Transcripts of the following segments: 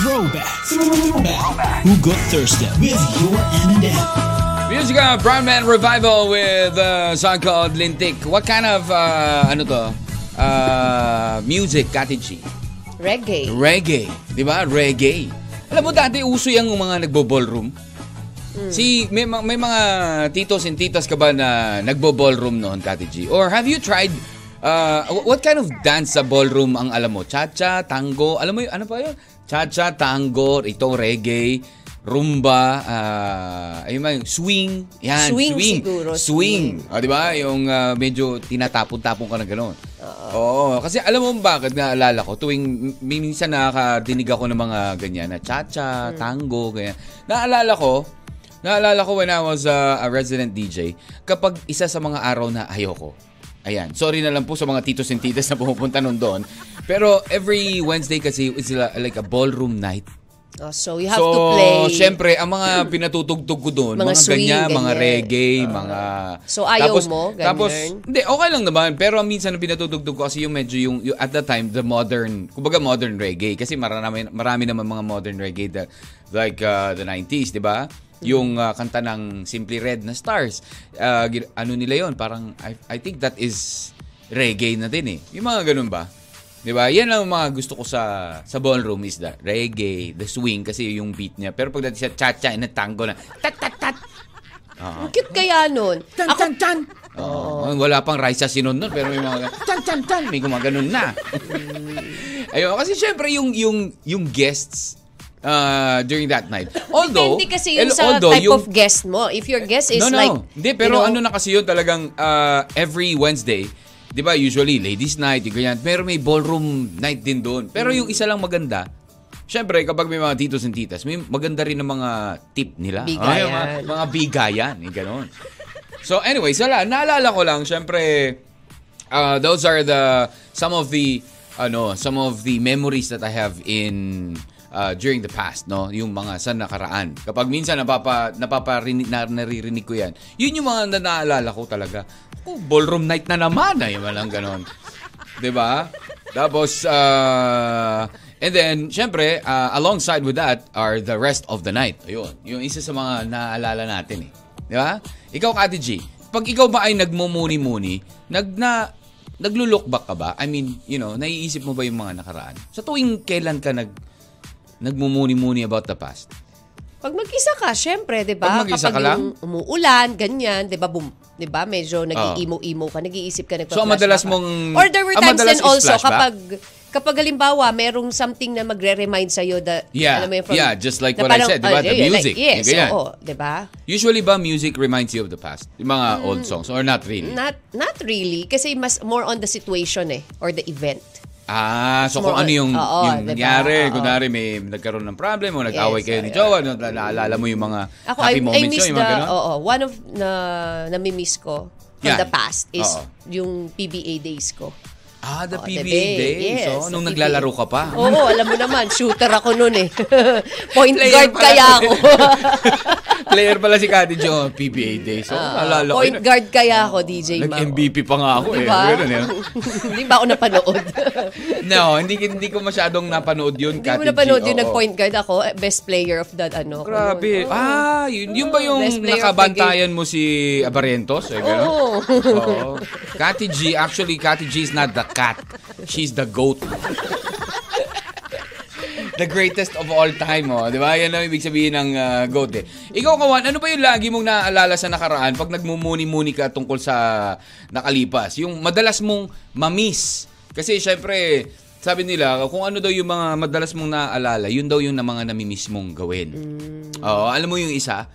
Throwback. Who got Thursday with your M&M? Musica Brown Man Revival with a song called Lintik. What kind of music, Cathy G? Reggae. Di ba? Reggae. Alam mo dati uso yung mga nagbo-ballroom. May mga titos and titas ka ba na nagbo-ballroom noon, Cathy G? Or have you tried what kind of dance sa ballroom ang alam mo? Cha-cha, tango. Alam mo ano pa yun? Cha-cha, tango, itong reggae, rumba, swing. Yan, swing. Siguro. Swing. Oh, di ba? Yung medyo tinatapon-tapon ka na gano'n. Oo. Kasi alam mo bakit naalala ko, tuwing minsan nakadinig ako ng mga ganyan na cha-cha, tango, ganyan. Naalala ko when I was a resident DJ, kapag isa sa mga araw na ayoko. Ayan. Sorry na lang po sa mga titos and titas na pumupunta nun doon. Pero every Wednesday kasi it's like a ballroom night. Oh, so you have to play. So syempre, ang mga pinatutugtog ko doon, mga swing, ganyan, mga reggae, mga... So ayaw tapos, mo, ganyan? Tapos, hindi, okay lang naman. Pero minsan na pinatutugtog ko kasi yung medyo yung at that time, the modern, kumbaga modern reggae. Kasi marami naman mga modern reggae that, like the 90s, di ba? Yung kanta ng Simply Red na Stars. Ano nila yon? Parang, I think that is reggae na din eh. Yung mga ganun ba? Diba? Yan ang mga gusto ko sa ballroom is the reggae, the swing kasi yung beat niya. Pero pagdating sa cha-cha, na tango na tat-tat-tat. Cute kaya nun. Tan-tan-tan. Wala pang Raisa Sinon nun pero may mga tan-tan-tan. May gumaganon na. Ayun, kasi syempre yung guests during that night. Although, depende kasi yung sa type of guest mo. If your guest is like... Hindi, pero ano na kasi yun talagang every Wednesday, di ba usually ladies night, yung ganyan. Pero may ballroom night din doon. Pero yung isa lang maganda, syempre kapag may mga titos and titas, may maganda rin ang mga tip nila. Bigayan. Ay, mga bigayan, yung ganun. So anyway, naalala ko lang, syempre, those are some of the memories that I have in... during the past, no? Yung mga sa nakaraan. Kapag minsan naririnig ko yan. Yun yung mga naalala ko talaga. Ballroom night na naman. Ay, walang ganon. Diba? Tapos, and then, syempre, alongside with that are the rest of the night. Ayun. Yung isa sa mga naalala natin eh. Diba? Ikaw, Cathy G, pag ikaw ba ay nagmumuni-muni, naglulukbak ka ba? I mean, naiisip mo ba yung mga nakaraan? Sa tuwing kailan ka nagmumuni-muni about the past? Pag mag-isa ka, syempre, di ba? Pag mag-isa ka lang? Kapag umuulan, ganyan, di ba? Di ba? Medyo nag-iimo-imo ka, nag-iisip ka, nagpa-flash. So, madalas mong... Or there were times then also, kapag halimbawa, merong something na magre-remind sa'yo that... Yeah, alam mo yun, just like what parang, I said, di ba? The music. Like, yes, oo, di ba? Usually ba, music reminds you of the past? Yung mga old songs, or not really? Not really, kasi mas more on the situation eh, or the event. So kung ano yung nangyari, kunwari may nagkaroon ng problem o nag-away kayo ni Jowa, naalala mo yung mga happy moments yun, yung mga gano'n? One of na namimiss ko from the past is yung PBA days ko. The PBA days? Yes, so, nung naglalaro ka pa? Oo, alam mo naman, shooter ako nun eh. Point guard kaya ako. Player pala si Cathy G, PBA days. So, point guard kaya ako, DJ Mac. Nag-MVP pa nga ako eh. Hindi ba ako napanood? No, hindi ko masyadong napanood yun, Cathy G. Hindi mo napanood yun, nag-point guard ako, best player of that ano. Grabe. Yun ba yung nakabantayan mo si Abarientos? Oo. Cathy G, actually, Cathy G is not the cat. She's the goat. The greatest of all time, di ba? Yan ang ibig sabihin ng goat eh. Ikaw, Kawan, ano ba yung lagi mong naaalala sa nakaraan pag nagmumuni-muni ka tungkol sa nakalipas? Yung madalas mong mamiss. Kasi syempre, sabi nila, kung ano daw yung mga madalas mong naaalala, yun daw yung na mga namimiss mong gawin. Alam mo yung isa?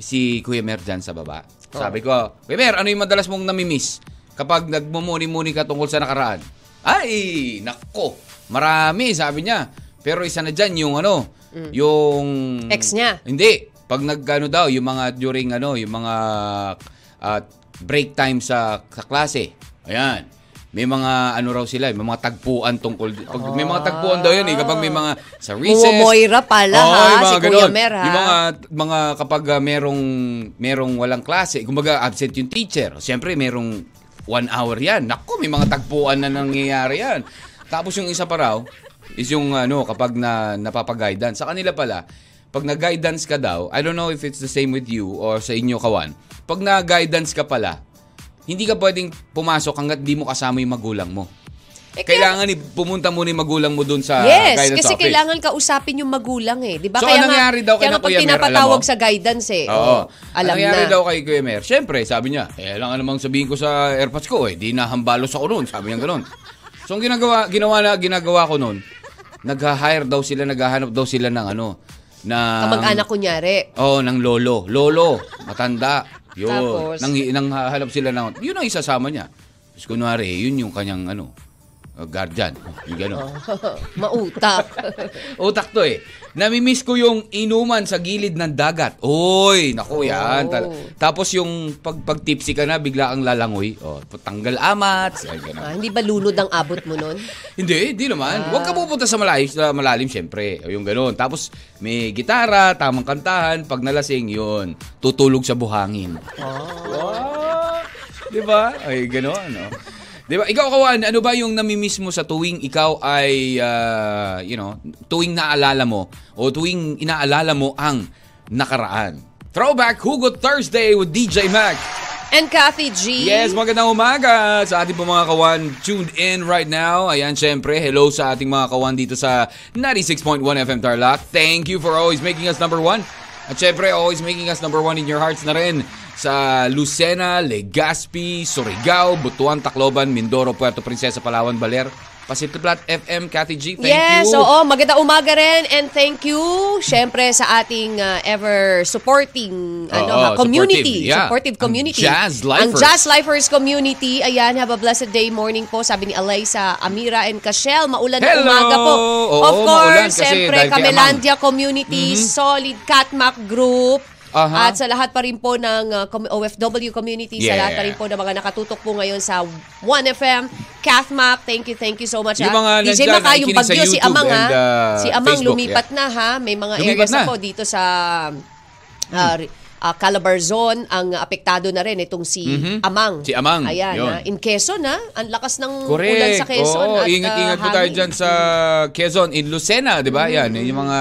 Si Kuya Mer dyan sa baba. Sabi ko, Kuya Mer, ano yung madalas mong namimiss kapag nagmumuni-muni ka tungkol sa nakaraan? Ay, nako, marami, sabi niya. Pero isa na dyan yung yung ex niya. Hindi. Pag nagano daw yung mga during yung mga break time sa klase. Ayan. May mga raw sila, may mga tagpuan tungkol. Pag may mga tagpuan daw 'yun, eh, kapag may mga sa recess. Moira pala si Kuya Mer. Yung mga kapag merong walang klase, kumbaga absent yung teacher. Siyempre merong 1 hour 'yan. Naku, may mga tagpuan na nangyayari 'yan. Tapos yung isa pa raw is yung kapag napapag-guidance sa kanila pala. Pag nag-guidance ka daw, I don't know if it's the same with you or sa inyo, Kawan. Pag nag-guidance ka pala, hindi ka pwedeng pumasok hanggat di mo kasama yung magulang mo. Kailangan pumunta muna yung magulang mo doon sa guidance office. Yes, kasi kailangan kausapin yung magulang eh. Diba? So, kaya nangyari daw kay Kuya Mer, pinapatawag sa guidance eh. Oo. Alam na. Nangyari daw kay Kuya Mer, syempre, sabi niya, kailangan namang sabihin ko sa AirPods ko eh, di nahambalos ako noon. Sabi niya gano'n. So, ang ginagawa ko noon, naghahanap daw sila ng kamag-anak kunyari. Oo, ng lolo. Lolo, matanda. Yun. Tapos, nang halap sila na, yun ang isasama niya. Tapos kunwari, yun yung kanyang, guardian. Yung gano'n. Mautak. Utak to eh. Namimiss ko yung inuman sa gilid ng dagat. Oy, naku yan. Tapos yung pag-tipsy ka na, bigla kang lalangoy. Tanggal amat. Hindi ba lunod ang abot mo nun? Hindi naman. Huwag ka pupunta sa malalim, syempre. Yung gano'n. Tapos may gitara, tamang kantahan. Pag nalasing, yun. Tutulog sa buhangin. Diba? Ay, gano'n. Diba? Ikaw, Kawan, ano ba yung namimiss mo sa tuwing ikaw ay, tuwing naalala mo o tuwing inaalala mo ang nakaraan? Throwback Hugot Thursday with DJ Mac. And Cathy G. Yes, magandang umaga sa ating mga Kawan tuned in right now. Ayan, syempre, hello sa ating mga Kawan dito sa 96.1 FM Tarlac. Thank you for always making us number one. At syempre, always making us number one in your hearts na rin sa Lucena, Legazpi, Surigao, Butuan, Tacloban, Mindoro, Puerto Princesa, Palawan, Baler. Pasitiplat FM, Cathy G, thank you. Yes, oo, maganda umaga rin and thank you, syempre, sa ating ever-supporting community. Supportive community. Ang Jazz Lifers community. Ayan, have a blessed day morning po, sabi ni Alay sa Amira and Cashel. Maulan na umaga po. Oo, of course, syempre, Camelandia community, solid Catmac group. At sa lahat pa rin po ng OFW community, sa lahat pa rin po ng mga nakatutok po ngayon sa 1FM, Cathmac, thank you so much. DJ Mac, yung bagyo, si Amang and, si Amang Facebook, lumipat na ha, may mga areas na po dito sa Calabarzon, ang apektado na rin itong si Amang. Si Amang. Ayan, in Quezon ang lakas ng ulan sa Quezon. Oo, ingat po tayo dyan sa Quezon, in Lucena, di ba? Yan, yung mga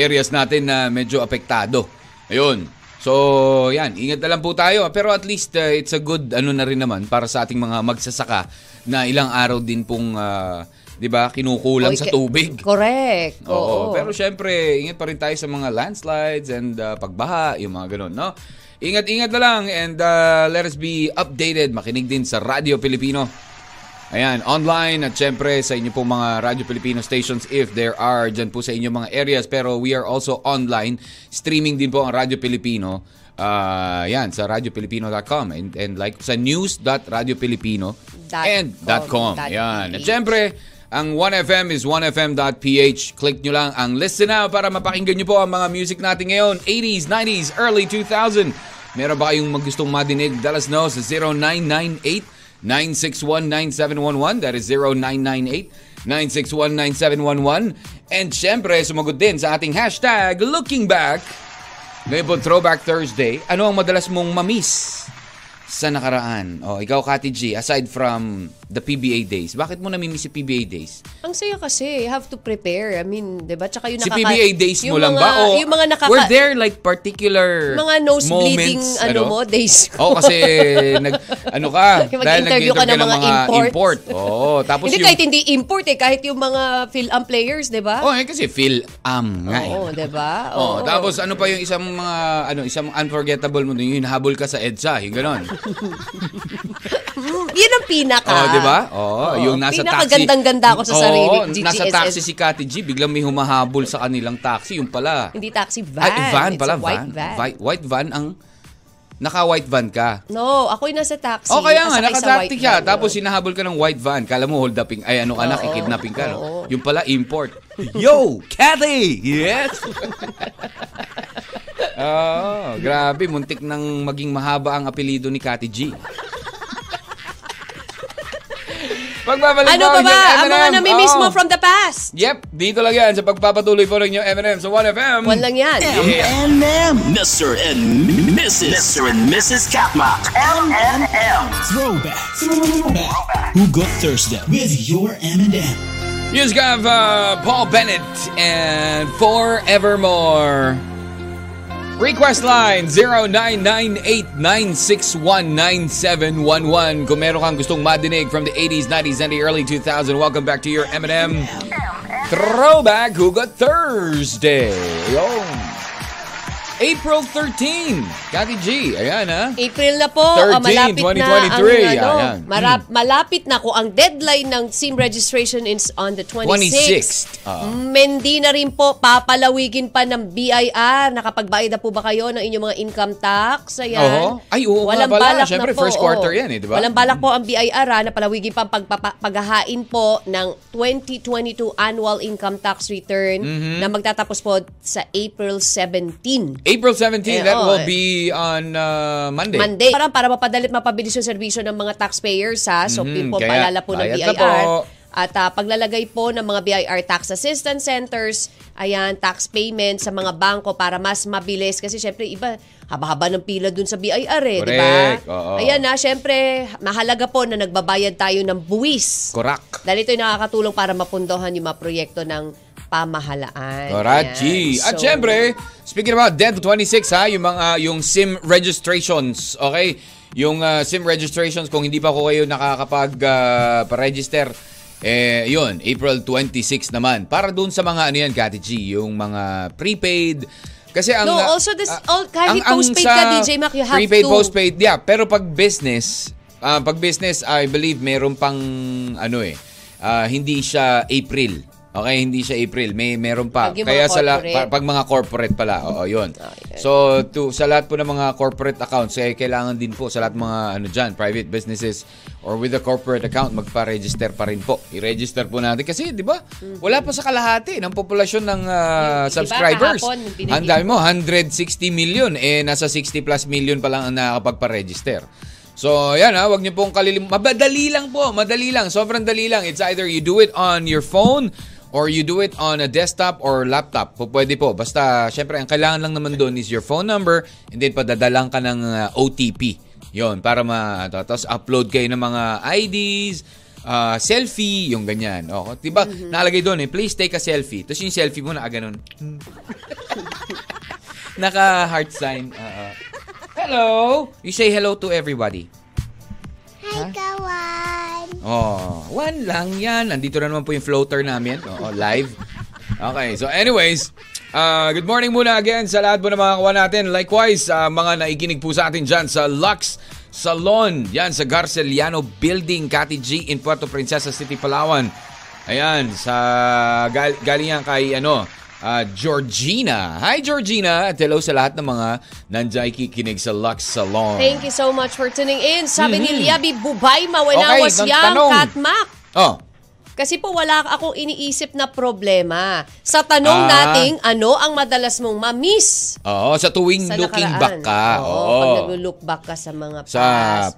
areas natin na medyo apektado. Ayun. So, yan. Ingat na lang po tayo. Pero at least, it's a good na rin naman para sa ating mga magsasaka na ilang araw din pong, kinukulang sa tubig. Correct. Oo. Pero syempre, ingat pa rin tayo sa mga landslides and pagbaha, yung mga ganun, no? Ingat na lang and let us be updated. Makinig din sa Radyo Pilipino. Ayan, online at syempre sa inyo pong mga Radyo Pilipino stations if there are dyan po sa inyong mga areas. Pero we are also online. Streaming din po ang Radyo Pilipino. Ayan, sa RadyoPilipino.com and like sa news.radiopilipino.com. Ayan, at syempre ang 1FM is 1FM.ph. Click nyo lang ang listen now para mapakinggan nyo po ang mga music natin ngayon. 80s, 90s, early 2000. Meron ba kayong magustong madinig? Dalas no sa 0998-961-9711. That is 0998-961-9711. And syempre, sumagot din sa ating hashtag Looking Back. Ngayon po, Throwback Thursday. Ano ang madalas mong mamiss sa nakaraan? O, ikaw, Cathy G, aside from the PBA days, bakit mo namimiss si PBA days? Ang saya kasi, you have to prepare. I mean, diba? Tsaka yung si PBA days mo lang ba? O, yung mga were there like particular mga nose-bleeding days ko? Kasi nag-interview ka ng mga import. Oh, tapos hindi, kahit hindi import eh, kahit yung mga Phil-Am players, diba? Oh, kasi Phil-Am nga eh. Oo, diba? Oh, tapos ano pa yung isang unforgettable mo, yung habol ka sa EDSA, yung gano'n. Yun ang pinaka. Oh, di ba? Oh, yung nasa taxi. Pinakagandang-ganda ako sa sarili. GGSS. Nasa taxi si Cathy G, biglang may humahabol sa kanilang taxi. Yung pala. Hindi taxi, van. Van pala, van. White van ang naka-white van ka. No, ako'y nasa taxi. O kaya nga, naka-taxi ka. Tapos sinahabol ka ng white van. Kala mo, hold uping, ay ano ka na, kikidnapping ka. No? Yung pala, import. Yo, Cathy! Yes! Oh, grabe. Muntik nang maging mahaba ang apelido ni Cathy G. Pagbabalik ano ba ang mga namimiss mo from the past? Yep, dito lang yan sa pagpapatuloy po rin yung M&M sa 1FM. One lang yan. M&M. Mr. and Mrs. Mr. and Mrs. Katmak. M&M. Throwback. Who Got Thursday? With your M&M. Music of Paul Bennett and Forevermore. Request line 0998-961-9711. Kung meron kang gustong madinig from the 80s, 90s, and the early 2000s, welcome back to your M&M Throwback Who Got Thursday. Yo. April 13. Cathy G, ayan ha. April na po. 13, 2023. Ang, malapit na ko. Ang deadline ng SIM registration is on the 26th. Mendi na rin po. Papalawigin pa ng BIR. Nakapagbayad na po ba kayo ng inyong mga income tax? Ayan. Ay, oo nga pala. Siyempre, first quarter yan eh, di ba? Walang balak po ang BIR ha. Napalawigin pa ang paghahain po ng 2022 annual income tax return na magtatapos po sa April 17. April 17, that will be on Monday. Parang para mapadalit, mapabilis yung servisyo ng mga taxpayers ha. So, po paalala po ng BIR. At paglalagay po ng mga BIR tax assistance centers, ayan, tax payment sa mga bangko para mas mabilis. Kasi syempre, iba, haba-haba ng pila dun sa BIR eh, di ba? Ayan na, syempre, mahalaga po na nagbabayad tayo ng buwis. Correct. Dahil ito ay nakakatulong para mapundohan yung mga proyekto ng pamahalaan. Alright. At syempre, speaking about Dead 26 ha, yung mga yung SIM registrations, okay? Yung SIM registrations, kung hindi pa ko kayo nakakapag-register, yun, April 26 naman. Para dun sa mga ano yan, Cathy G, yung mga prepaid. Kasi ang... No, also this, kahit postpaid ka, DJ Mac, you have prepaid, to. Prepaid, postpaid, yeah. Pero pag business, I believe, meron pang, hindi siya April. Okay, hindi siya April. Meron pa. Kaya sa pag mga corporate pala. Oo, yun. So, sa lahat po ng mga corporate accounts, eh, kailangan din po sa lahat mga private businesses or with a corporate account, magpa-register pa rin po. I-register po natin. Kasi, di ba, wala pa sa kalahati ng populasyon ng subscribers. Diba, ang dami mo, 160 million. Eh, nasa 60 plus million pa lang ang nakakapagpa-register. So, yan ha, wag niyo pong kalilimutan. Madali lang. Sobrang dali lang. It's either you do it on your phone or you do it on a desktop or laptop. Pwede po. Basta, syempre, ang kailangan lang naman doon is your phone number and then padadalang ka ng OTP. Yun, para tapos upload kayo ng mga IDs, selfie, yung ganyan. O, diba, nalagay doon eh, please take a selfie. Tapos yung selfie mo ganun. Naka-heart sign. Hello! You say hello to everybody. Hi, Kawan! One lang yan. Nandito na naman po yung floater namin. Live. Okay, so anyways, good morning muna again sa lahat po ng mga kawan natin. Likewise, mga naikinig po sa atin dyan sa Lux Salon. Yan, sa Garceliano Building, Cathy G in Puerto Princesa City, Palawan. Ayan, sa galing yan kay Georgina. Hi, Georgina. At hello sa lahat ng mga nandiyan kikinig sa Lux Salon. Thank you so much for tuning in. Sabi ni Liabi Bubay, mawanawas yang Katmak. Kasi po wala akong iniisip na problema. Sa tanong nating, ano ang madalas mong mamiss? Sa tuwing sa looking back ka. Pag nag-look back ka sa mga past. Sa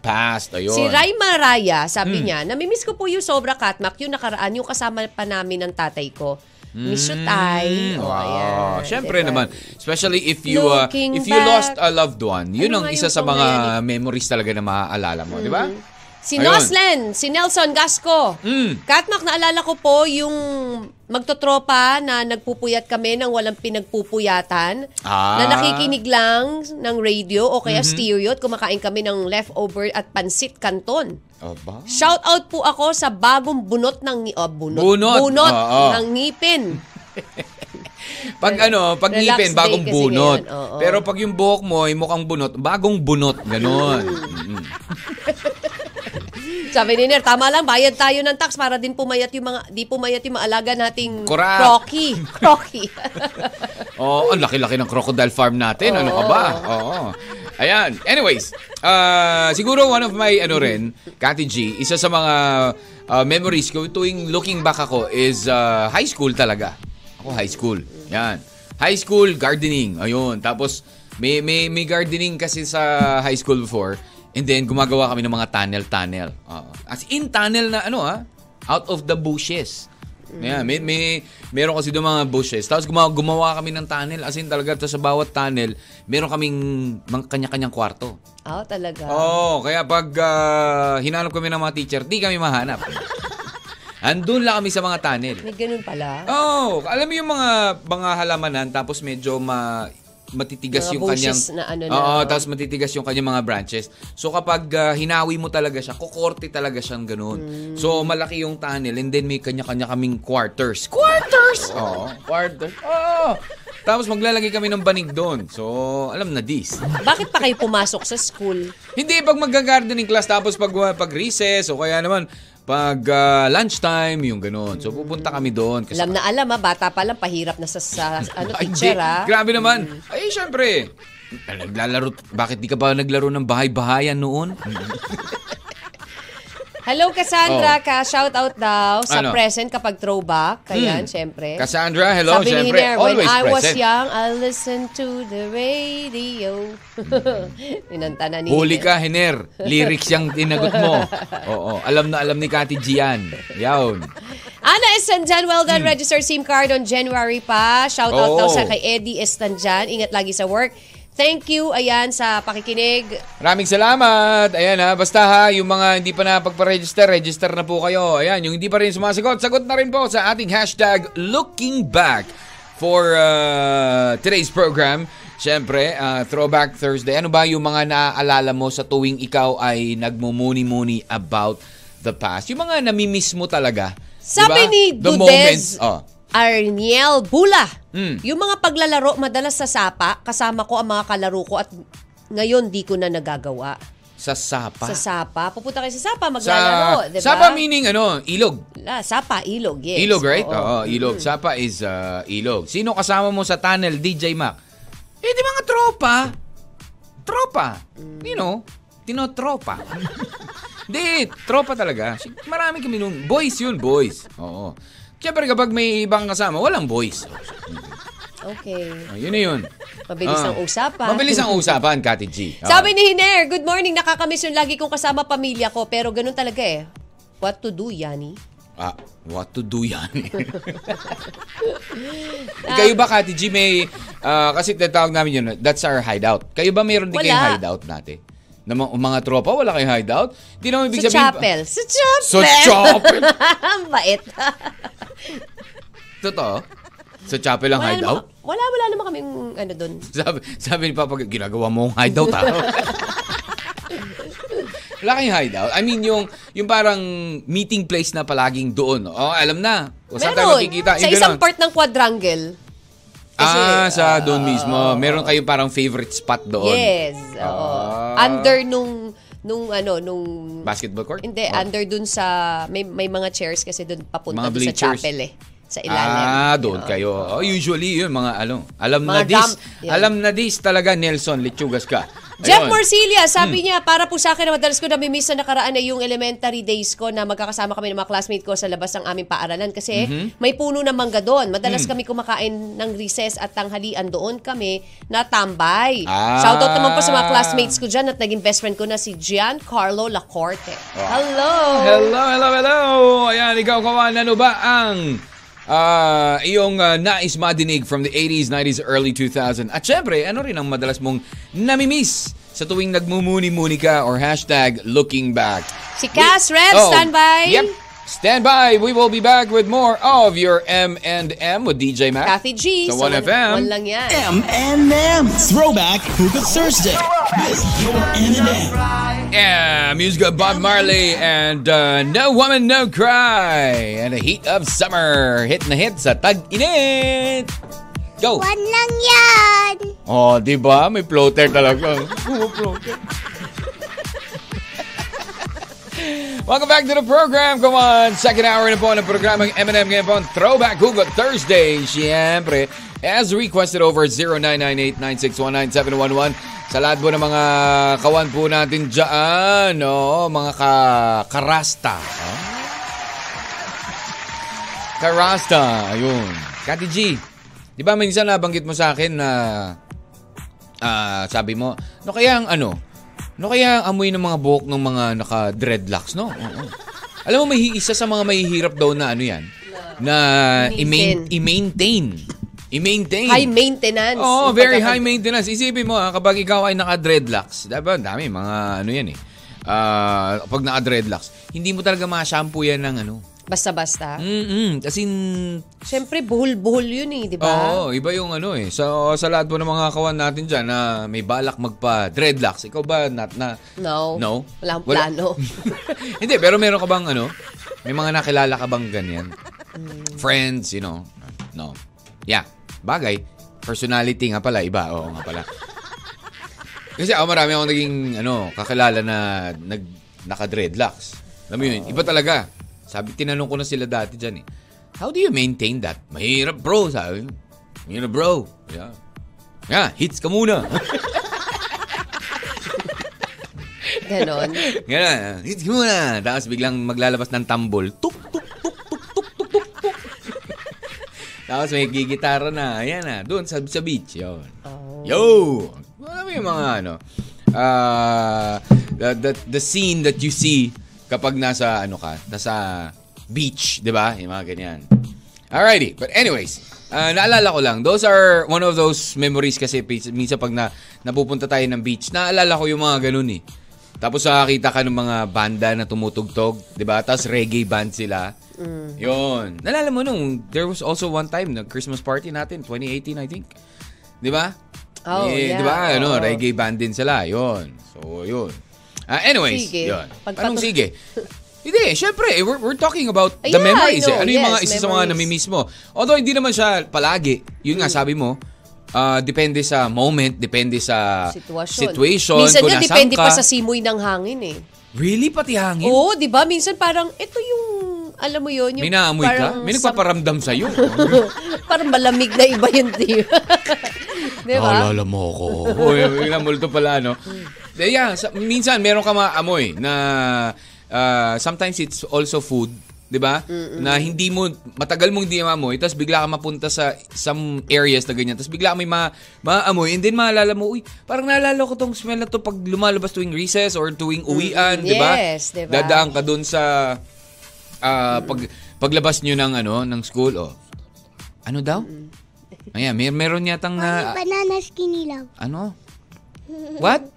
past, ayun. Si Ray Maraya, sabi niya, namimiss ko po yung sobra, Katmak, yung nakaraan, yung kasama pa namin ng tatay ko. Miss you, Tay. Siyempre naman. Especially if you lost a loved one. Yun ang isa sa mga memories talaga na maaalala mo. Di ba? Si Noslen, si Nelson Gasco. Katmak, naalala ko po yung magtotropa na nagpupuyat kami ng walang pinagpupuyatan. Na nakikinig lang ng radio o kaya stereo at kumakain kami ng leftover at pansit canton. Shout out po ako sa bagong bunot ng ng ngipin. Pag ngipin, bagong bunot. Pero pag yung buhok mo ay mukhang bunot, bagong bunot, ganun. Sabi ni Ner, tama lang, bayad tayo ng tax para din pumayat yung mga, di pumayat yung maalaga nating crocky. Ang laki-laki ng crocodile farm natin. Ano ka ba? Ayan. Anyways, siguro one of my, ano rin, Cathy G, isa sa mga memories ko tuwing looking back ako is high school talaga. Ako high school. Yan. High school gardening. Ayun. Tapos, may gardening kasi sa high school before. And then, gumagawa kami ng mga tunnel. As in, tunnel na, ano ha? Out of the bushes. Yeah, meron kasi doon mga bushes. Tapos gumawa kami ng tunnel. As in talaga, sa bawat tunnel, meron kaming mga kanya-kanyang kwarto. Oh, talaga? Oo, kaya pag hinanap kami ng mga teacher, di kami mahanap. Andun lang kami sa mga tunnel. May ganun pala? Oo, alam mo yung mga halamanan, tapos medyo matitigas mga yung kanyang na ano na. Oo, tapos matitigas yung kanyang mga branches. So kapag hinawi mo talaga siya, kukorte talaga siyang ganun. Mm. So malaki yung tunnel and then may kanya-kanya kaming quarters. Quarters! Oo, quarters. Oo. Tapos maglalagay kami ng banig doon. So, alam na this. Bakit pa kayo pumasok sa school? Hindi, pag mag-gardening class, tapos pag recess, o kaya naman, pag lunchtime, yung ganun. So, pupunta kami doon. Alam na alam, bata pa lang, pahirap na sa teacher, ha? Grabe naman. Ay, syempre. Naglalaro. Bakit di ka ba naglaro ng bahay-bahayan noon? Hello, Cassandra. Oh. Shout out daw sa present kapag throwback. Ayan, syempre. Cassandra, hello. Sabi syempre, Hiner, always present. When I was young, I listened to the radio. Inanta na ni Hiner. Huli ka, Hiner. Lyrics yung tinagot mo. Oo, alam na alam ni Cathy G yan. Yawn. Ana Estanjan, well done. Register SIM card on January pa. Shout out daw sa kay Eddie Estanjan. Ingat lagi sa work. Thank you, ayan, sa pakikinig. Maraming salamat. Ayan ha, basta ha, yung mga hindi pa napagpa-register, register na po kayo. Ayan, yung hindi pa rin sumasagot, sagot na rin po sa ating hashtag looking back for today's program. Siyempre, Throwback Thursday. Ano ba yung mga naaalala mo sa tuwing ikaw ay nagmumuni-muni about the past? Yung mga namimiss mo talaga. Sabi diba? Ni Dudez Arniel Bula. Yung mga paglalaro madalas sa sapa, kasama ko ang mga kalaro ko at ngayon di ko na nagagawa. Sa sapa? Sa sapa. Pupunta kayo sa sapa, maglalaro, diba? Sapa meaning ano? Ilog. Sapa, ilog, yes. Ilog, right? Oo, ilog. Sapa is ilog. Sino kasama mo sa tunnel, DJ Mac? Eh, di mga tropa. Tropa. You know, tinotropa. Di, tropa talaga. Marami kami nun. Boys yun, boys. Oo. Siyempre kapag may ibang kasama, walang voice. Okay. Yun na yun. Mabilis ang usapan. Mabilis ang usapan, Cathy G. Sabi ni Hiner, good morning, nakakamiss yung lagi kong kasama pamilya ko. Pero ganun talaga eh. What to do, Yani? What to do, Yani? Kayo ba, Cathy G, may... kasi tatawag namin yun, that's our hideout. Kayo ba mayroon din kayong hideout natin? Na mga tropa, wala kayong hideout? Di naman ibig sabihin... Sa chapel! Ang bait. Totoo? Sa chapel ang hideout? Wala naman kami ano doon. Sabi ni Papa, ginagawa mo ang hideout, ha? Wala kayong hideout? I mean, yung parang meeting place na palaging doon. Oh, alam na. Saan tayo makikita? Sa isang part ng quadrangle. Kasi, sa doon mismo. Meron kayong parang favorite spot doon. Yes. Under nung basketball court? Hindi, under doon sa may mga chairs kasi doon papunta doon sa chapel eh. Sa ilalim. Doon kayo. Usually yun mga alam mga na this. Yeah. Alam na this talaga, Nelson, lechugas ka. Jeff Morcilia, sabi niya, para po sa akin na madalas ko namimiss na nakaraan ay yung elementary days ko na magkakasama kami ng mga classmate ko sa labas ng aming paaralan kasi may puno ng mangga doon. Madalas kami kumakain ng recess at tanghalian doon kami na tambay. Shoutout naman po sa mga classmates ko dyan at naging best friend ko na si Giancarlo Lacorte. Hello! Ayan, ikaw kawan, ano ba ang... iyong nais madinig from the 80s, 90s, early 2000s. At syempre, ano rin ang madalas mong namimiss sa tuwing nagmumuni-muni ka or hashtag looking back. Si Cass Rev, standby. Yep, standby. We will be back with more of your M&M with DJ Mac. Cathy G. Sa 1FM. One lang yan. M&M. Throwback Hookup Thursday. With your M&M. Music of Bob Marley and No Woman, No Cry and the Heat of Summer. Hit na hit sa tag-init. Go! One lang yan! Diba? May floater talaga. Floater. Welcome back to the program. Come on, second hour na po ng programang M&M ngayon po. Throwback Hugot Thursday. Siyempre, as requested over 0998-961-9711. Sa lahat po ng mga kawan po natin dyan, no? Mga karasta. Huh? Karasta, ayun. Cathy G, di ba minsan nabanggit mo sa akin na sabi mo, no kaya ang ano? No kaya ang amoy ng mga buhok ng mga naka-dreadlocks, no? Oo. Alam mo, may isa sa mga mahihirap daw na ano yan, na i-maintain. High maintenance. Oh, very high maintenance. Isipin mo, ha, kapag ikaw ay naka-dreadlocks, diba, dami, mga ano yan eh. Pag naka-dreadlocks, hindi mo talaga ma-shampoo yan ng ano. Basta-basta? Kasi siyempre, buhol-buhol yun eh, di ba? Oo, iba yung ano eh. So, sa lahat po ng mga kawan natin dyan na may balak magpa-dreadlocks, ikaw ba na... No. Wala akong plano. Hindi, pero meron ka bang ano? May mga nakilala ka bang ganyan? Friends, you know? No. Yeah. Bagay. Personality nga pala. Iba. Oo nga pala. Kasi ako marami akong naging ano, kakilala na naka-dreadlocks. Alam mo yun? Iba talaga. Sabi, tinanong ko na sila dati dyan eh. How do you maintain that? Mahirap bro, sabi. Mahirap bro. Yeah. Yeah, hits ka muna. Ganon. Ganon. Hits ka muna. Tapos biglang maglalabas ng tambol. Tuk, tuk, tuk, tuk, tuk, tuk, tuk, tuk. Tapos may gigitara na. Ayan na. Doon sa beach. Yun. Oh. Yo! Alam mo yung mga ano. The scene that you see kapag nasa ano ka, nasa beach, 'di ba? Yung mga ganyan. Alrighty, but anyways, naalala ko lang, those are one of those memories kasi minsan pag napupunta tayo ng beach, naalala ko yung mga ganun eh. Tapos nakakita ka ng mga banda na tumutugtog, 'di ba? Tapos reggae band sila. Mm. 'Yon. Naalala mo nung there was also one time na Christmas party natin, 2018 I think. 'Di ba? Oh, eh, yeah. 'Di ba? Ano, oh. Reggae band din sila, 'yon. So, 'yon. Anyways, sige. Yun. Anong sige? Hindi, syempre, we're talking about the memories. Eh. Ano yung mga isa sa mga namimiss mo? Although, hindi naman siya palagi. Yun nga, sabi mo, depende sa moment, depende sa situation. Minsan nga, depende pa sa simoy ng hangin eh. Really? Pati hangin? Oo, di ba? Minsan parang, ito yung, alam mo yun, yung may naamoy ka? May nagpaparamdam sa'yo. Parang malamig na iba yun, di ba? Alala mo ako. Yung namulto pala, no? Yeah, minsan meron ka maamoy na sometimes it's also food, 'di ba? Na hindi mo matagal mong hindi maamoy, tapos bigla ka mapunta sa some areas na ganyan, tapos bigla may maamoy and then maalala mo, uy, parang naalala ko tong smell na to pag lumalabas tuwing recess or tuwing uwian, 'di ba? Yes, diba? Dadaan ka doon sa paglabas niyo ng ano, ng school oh. Ano daw? Ayan, meron yatang na banana skinny love. Ano? What?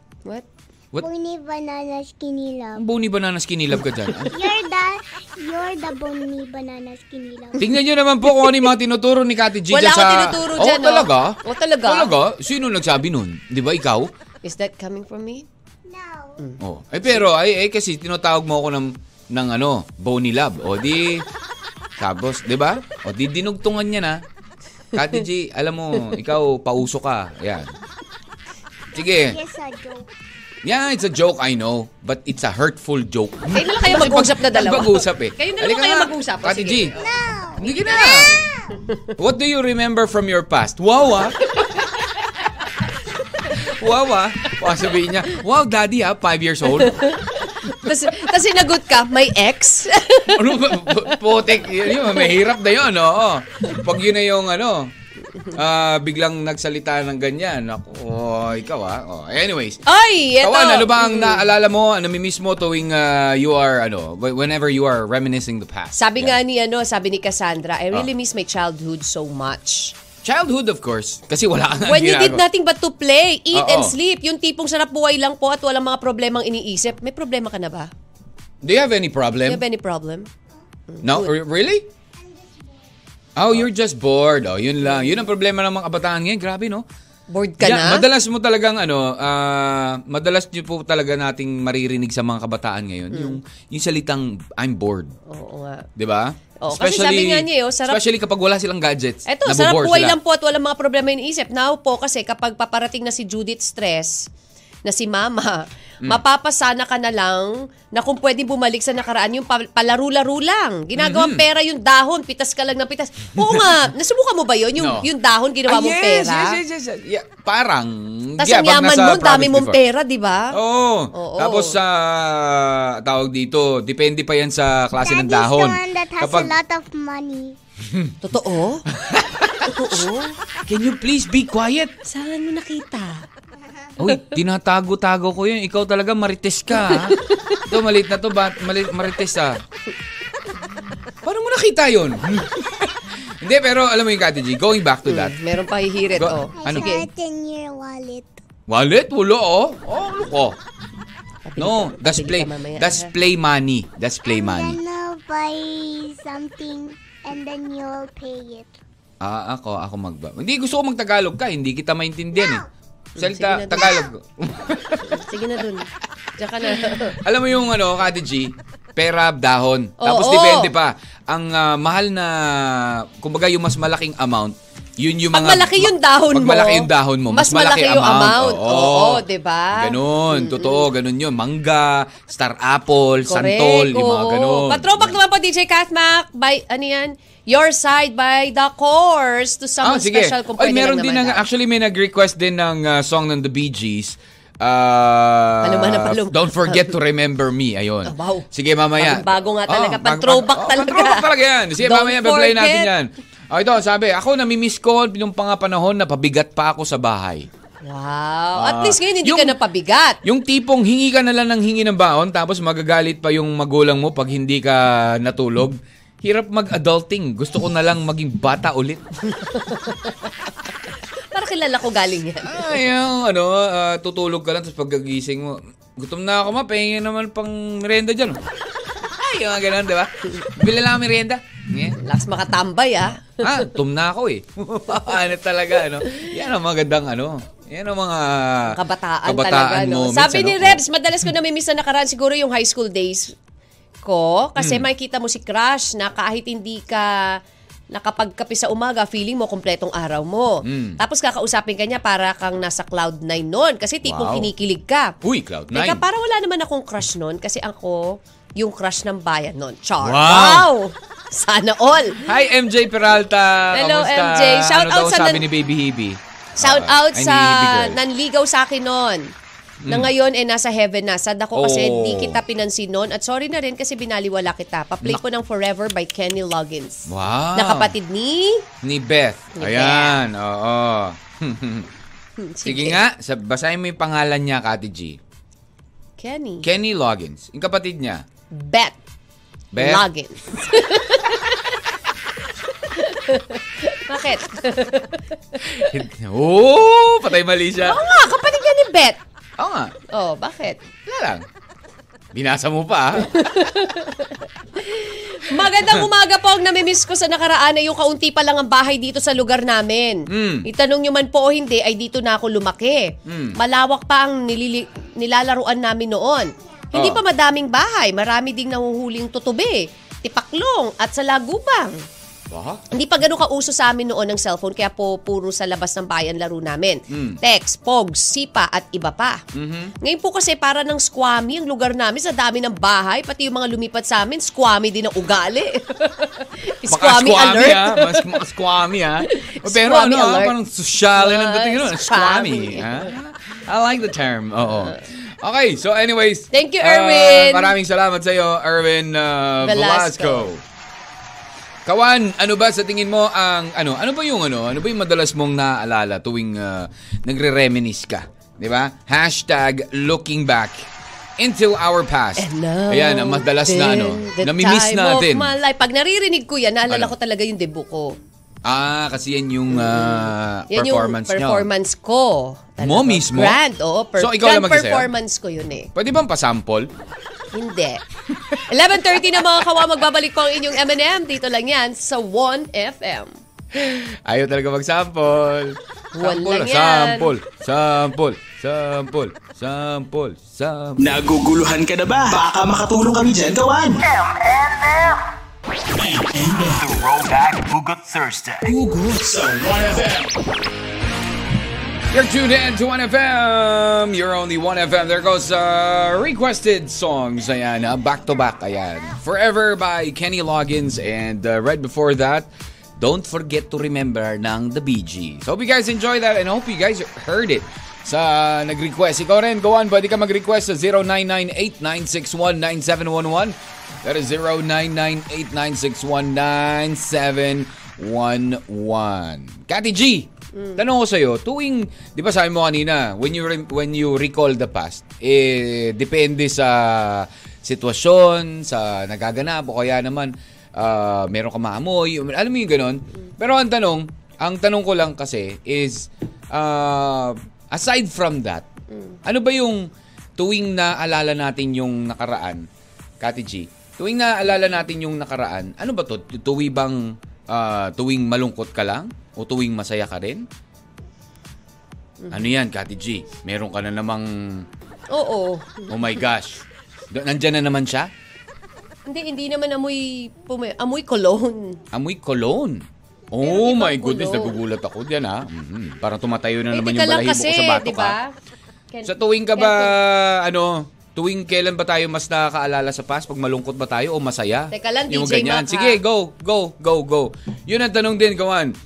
Bony banana skinny love. Bony banana skinny love ka dyan. You're the bony banana skinny love. Tingnan nyo naman po kung ano yung mga tinuturo ni Cathy G. Wala akong tinuturo dyan. Oh, talaga? Oh, talaga? Talaga? Sino nagsabi nun? Di ba ikaw? Is that coming from me? No. Oh. Eh, pero, kasi tinatawag mo ako ng ano, bony love. O di, tapos, di ba? O di, dinugtungan niya na. Cathy G, alam mo, ikaw, pauso ka. Ayan. Sige. Yes, a joke. Yeah, it's a joke, I know. But it's a hurtful joke. Kayo na lang kayo mag-usap na dalawa. Mag-usap eh. Kayo na lang kayo mag-usap. Cathy G. No. Hindi na. What do you remember from your past? Wow, ah. Wow, ah. Sabihin niya, wow, daddy, ah, 5 years old. Tapos sinagot ka, may ex? Ano ba? Putik. Mahirap na yun, oo. Pag yun na yung ano... biglang nagsalita ng ganyan. Ako, ikaw ah. Oh, anyways. Ay, eto. Kawan, ano ba ang naalala mo, namimiss mo tuwing you are, ano, whenever you are reminiscing the past? Sabi nga ni, ano, sabi ni Cassandra, I really miss my childhood so much. Childhood, of course. Kasi wala kang ginagawa. When you did nothing but to play, eat and sleep. Yung tipong sarap buhay lang po at walang mga problemang iniisip. May problema ka na ba? Do you have any problem? Do you have any problem? No? Really? Oh, you're just bored. Oh, yun lang. Yun ang problema ng mga kabataan ngayon. Grabe, no? Bored ka na? Madalas mo talagang, ano, madalas nyo po talaga nating maririnig sa mga kabataan ngayon. Yung salitang, I'm bored. Oo nga. Diba? Oo, kasi sabi nga niya, sarap. Especially kapag wala silang gadgets. Eto, sarap buhay lang po at walang mga problema iniisip. Now po, kasi kapag paparating na si Judith Stress, na si Mama, mapapasana ka na lang na kung pwede bumalik sa nakaraan yung palaro-laro lang. Ginagawang pera yung dahon, pitas ka lang ng pitas. Oo nga, nasubukan mo ba yun? Yung, yung dahon, ginawa mong pera? Yes. Yeah, parang, tapos ang yaman mo, dami mong pera, di ba? Oo. Tapos, tawag dito, depende pa yan sa klase ng dahon. That is the one that has a lot of money. Totoo? Totoo? Can you please be quiet? Saan mo nakita? Uy, tinatago-tago ko yun. Ikaw talaga marites ka. Ito, maliit na to. Marites ah. Paano mo nakita yun? Hindi, pero alam mo yung Cathy G, going back to that. Meron pa hihirit, oh. Ano? I saw it in your wallet. Wallet? Wala, oh. Oh, look, oh. No, that's play money. That's play money. I'm gonna buy something and then you'll pay it. Ah, ako magba. Hindi, gusto ko mag-Tagalog ka. Hindi kita maintindihan, eh. Salita, sige Tagalog. Sige na dun. Diyan ka na. Alam mo yung ano, Cathy G, pera, dahon. Oh, tapos depende pa. Ang mahal na, kumbaga yung mas malaking amount, yun yung pag mga... malaki yung dahon mo. Malaki yung dahon mo. Mas malaki yung amount. Oo, diba? Ganun, totoo, ganun yun. Mangga, star apple, correct, santol, yung mga ganun. Patrobak naman po, DJ Cathy Mac. By, ano yan? Your side by the chorus to someone special kung pwede lang naman. Meron din ng, actually may nag-request din ng song ng The Bee Gees. Don't forget to remember me. Ayun. Wow. Sige, mamaya. Bago nga talaga. Pan-throwback talaga. Pan-throwback talaga yan. Sige, mamaya pa-play natin yan. O ito, sabi, ako namimiss ko nung pangapanahon na pabigat pa ako sa bahay. Wow. At least ngayon, hindi ka na pabigat. Yung tipong hingi ka na lang ng hingi ng baon tapos magagalit pa yung magulang mo pag hindi ka natulog. Hirap mag-adulting. Gusto ko na lang maging bata ulit. Para kilala ko galing yan. Tutulog ka lang, tapos pagkagising mo, gutom na ako ma, pahingin naman pang merienda dyan. Ay, yung mga ganun, diba? Bila lang ang merienda. Yeah. Laks makatambay, ah. Tum na ako, eh. Ano talaga, ano? Yan ang magandang, ano? Yan ang mga kabataan talaga, no? Moments, sabi ni Rebs, madalas ko namimiss na nakaraan, siguro yung high school days ko kasi makikita mo si crush na kahit hindi ka nakapagkape sa umaga, feeling mo kompletong araw mo. Tapos kakausapin ka niya para kang nasa cloud 9 noon kasi tipong kinikilig ka. Uy, cloud 9. Teka, para wala naman akong crush noon kasi ako yung crush ng bayan noon. Char. Wow! Sana all. Hi, MJ Peralta. Hello, kamusta? MJ. Shout out sa sabi ni Baby Hebe. Shout out sa nanligaw sa akin noon. Na ngayon, nasa heaven na. Sad ako kasi hindi kita pinansin noon. At sorry na rin kasi binaliwala kita. Pa-play ko ng Forever by Kenny Loggins. Wow. Na kapatid ni... ni Beth. Ayan. Oo. Sige nga, basahin mo yung pangalan niya, Cathy G. Kenny. Kenny Loggins. Yung kapatid niya. Beth. Loggins. Bakit? Patay mali siya. Oo nga, kapatid niya ni Beth. Oo nga. Oo, bakit? Wala lang. Binasa mo pa, ha? Magandang umaga po. Ang namimiss ko sa nakaraan ay yung kaunti pa lang ang bahay dito sa lugar namin. Itanong nyo man po o hindi, ay dito na ako lumaki. Malawak pa ang nilalaruan namin noon. Hindi pa madaming bahay. Marami ding nahuhuling tutubi, tipaklong at sa lagubang. Hindi pa gano'n kauso sa amin noon ng cellphone, kaya po puro sa labas ng bayan laro namin. Text, pogs, sipa at iba pa. Ngayon po kasi para ng squammy ang lugar namin sa dami ng bahay, pati yung mga lumipat sa amin, squammy din ang ugali. Squammy alert. Mga squammy ha. Pero ano parang sosyal na dating yun. Squammy. I like the term. Oo. Okay, so anyways. Thank you, Erwin. Maraming salamat sa iyo, Erwin Velasco. Kawan, ano ba sa tingin mo ang ano? Ano ba yung madalas mong naaalala tuwing nagre-reminisce ka? 'Di ba? #looking back into our past. Ayan, ang madalas na ano, nami-miss natin. Pag naririnig ko 'yan, naalala ko talaga yung debut ko. Kasi yan yung performance ko. Mo mismo? Grand, oo. So, ikaw lang mag-isa yan? Performance ko yun eh. Pwede bang pasample? Hindi. 11:30 na mga kawa, magbabalik ko ang inyong M&M. Dito lang yan sa 1FM. Ayaw talaga mag-sample. Sample. Naguguluhan ka na ba? Baka makatulong kami dyan, gawan. M&M. The Rollback Hugot Thursday. Hugot sa 1FM. You're tuned in to 1FM. You're only 1FM. There goes requested songs. Ayan, back to back. Ayan. Forever by Kenny Loggins. And right before that, Don't Forget to Remember ng The Bee Gees. Hope you guys enjoy that and hope you guys heard it. Sa nag-request. Ikaw rin, go on. Pwede ka mag-request sa 0998-961-9711. That is 0998-961-9711. Cathy G, tanong ko sa'yo, tuwing, di ba sabi mo kanina, when you recall the past, eh, depende sa sitwasyon, sa nagaganap, o kaya naman, meron ka maamoy, alam mo yung ganun. Pero ang tanong ko lang kasi is, aside from that, ano ba yung tuwing naalala natin yung nakaraan, Cathy G, tuwing naalala natin yung nakaraan, ano ba to? Tuwing malungkot ka lang? O tuwing masaya ka rin? Ano yan, Cathy G? Meron ka na namang... Oo. Oh my gosh. Nandyan na naman siya? Hindi naman amoy cologne. Amoy cologne? Oh my goodness, nagugulat ako diyan ha. Parang tumatayo na naman yung balahibo ko sa batok diba? Sa tuwing ka ba, tuwing kailan ba tayo mas nakakaalala sa past? Pag malungkot ba tayo o masaya? Teka lang, yung DJ Mac. Sige, go. Yun ang tanong din, kawan.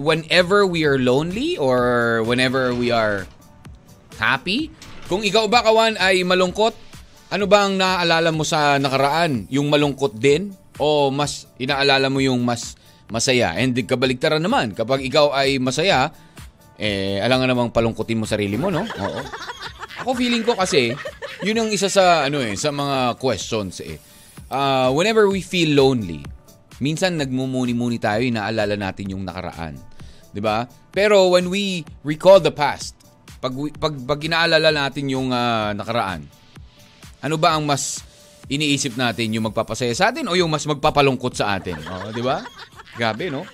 Whenever we are lonely or whenever we are happy, kung ikaw ba, kawan, ay malungkot, ano ba ang naaalala mo sa nakaraan? Yung malungkot din? O mas inaalala mo yung mas... masaya. And kabaligtaran naman, kapag ikaw ay masaya, eh, alam nga namang palungkutin mo sarili mo, no? Oo. Ako feeling ko kasi, yun ang isa sa, sa mga questions, eh. Whenever we feel lonely, minsan nagmumuni-muni tayo, inaalala natin yung nakaraan. Diba? Pero when we recall the past, pag inaalala natin yung nakaraan, ano ba ang mas iniisip natin? Yung magpapasaya sa atin o yung mas magpapalungkot sa atin? Oo, diba? Gabi, no?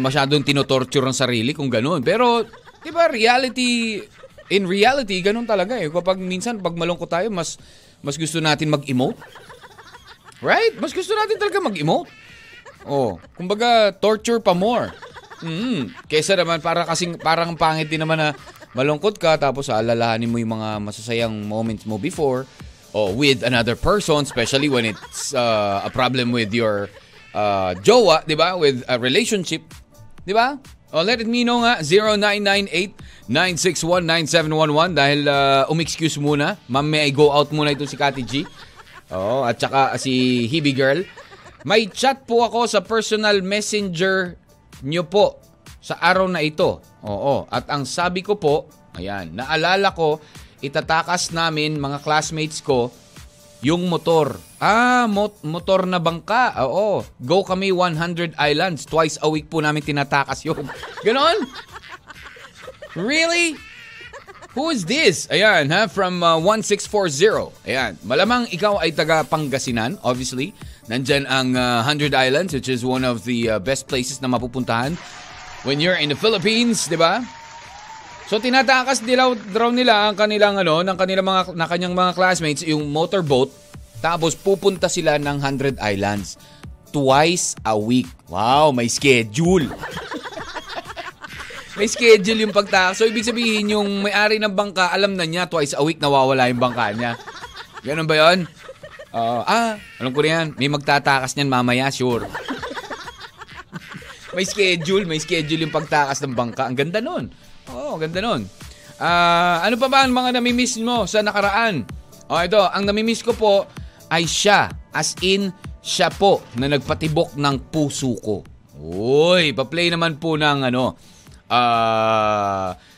Masyadong tinotorture ang sarili kung ganun. Pero, di ba, in reality, ganun talaga eh. Kapag minsan, pag malungkot tayo, mas gusto natin mag-emote. Right? Mas gusto natin talaga mag-emote. Oh, kumbaga, torture pa more. Kesa naman, parang pangit din naman na malungkot ka, tapos alalahanin mo yung mga masasayang moments mo before, or with another person, especially when it's a problem with your jowa, di ba? With a relationship, di ba? Oh, let it me know nga, 0998-961-9711 dahil excuse muna. Ma'am, may I go out muna ito si Cathy G. Oh, at saka si Hebe Girl. May chat po ako sa personal messenger nyo po sa araw na ito. Oo, at ang sabi ko po, ayan, naalala ko, itatakas namin mga classmates ko yung motor. Motor na bangka. Oo. Go kami 100 Islands. Twice a week po namin tinatakas yung... Ganon? Really? Who is this? Ayan, ha? From 1640. Ayan. Malamang ikaw ay taga Pangasinan, obviously. Nandyan ang 100 Islands, which is one of the best places na mapupuntahan when you're in the Philippines, di ba? So tinatakas daw nila ang kanilang mga classmates yung motorboat, tapos pupunta sila ng 100 Islands twice a week. Wow, may schedule. May schedule yung pagtakas. So ibig sabihin yung may-ari ng bangka, alam na niya twice a week nawawala yung bangka niya. Ganun ba 'yon? Alam ko rin yan. May magtatakas niyan mamaya, sure. May schedule yung pagtakas ng bangka. Ang ganda noon. Oo, ganda nun. Ano pa ba ang mga namimiss mo sa nakaraan? O ito, ang namimiss ko po ay siya. As in, siya po na nagpatibok ng puso ko. Uy, pa-play naman po ng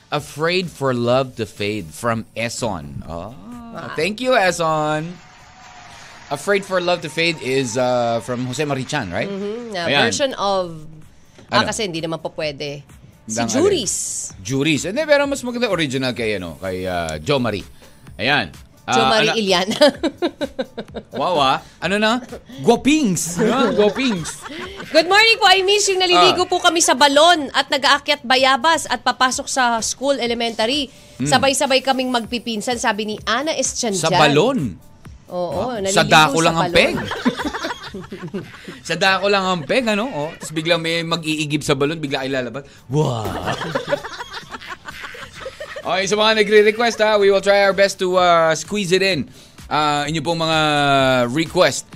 Afraid for Love to Fade from Eson. Oh, thank you, Eson. Afraid for Love to Fade is from Jose Mari Chan, right? Mm-hmm. Version of... kasi hindi naman po pwede. Si Juris. Hindi, pero mas maganda original kay Jo Marie. Ayan. Jo Marie Iliana. Wow, ano na? Guapings. Guapings. Good morning po. I miss yung naliligo po kami sa balon at nag-aakyat bayabas at papasok sa school elementary. Sabay-sabay kaming magpipinsan, sabi ni Ana Eschanjan. Sa balon? Oo. Sa dako lang ang peg. Sa Sa dako lang ang peg, ano? Oh. Tapos biglang may mag-iigib sa balon, bigla ilalabas. Wow! Okay, sa mga nagre-request, ha, we will try our best to squeeze it in. Inyo pong mga request.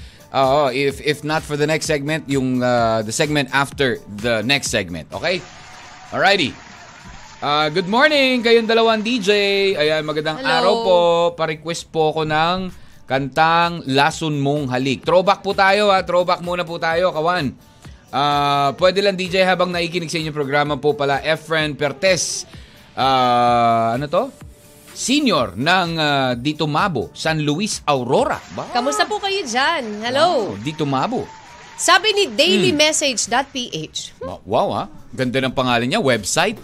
If not for the next segment, yung the segment after the next segment. Okay? Alrighty. Good morning, kayong dalawang DJ. Ayan, magandang hello. Araw po. Pa-request po ko ng kantang Lason Mong Halik. Throwback po tayo, ha. Throwback muna po tayo, kawan. Pwede lang DJ habang naikinig sa inyong programa po pala. Efren Pertes. Ano to? Senior ng Dito Mabo, San Luis Aurora. Wow. Kamusta po kayo dyan? Hello. Wow, Dito Mabo. Sabi ni dailymessage.ph. Wow, ha? Ganda ng pangalan niya, website.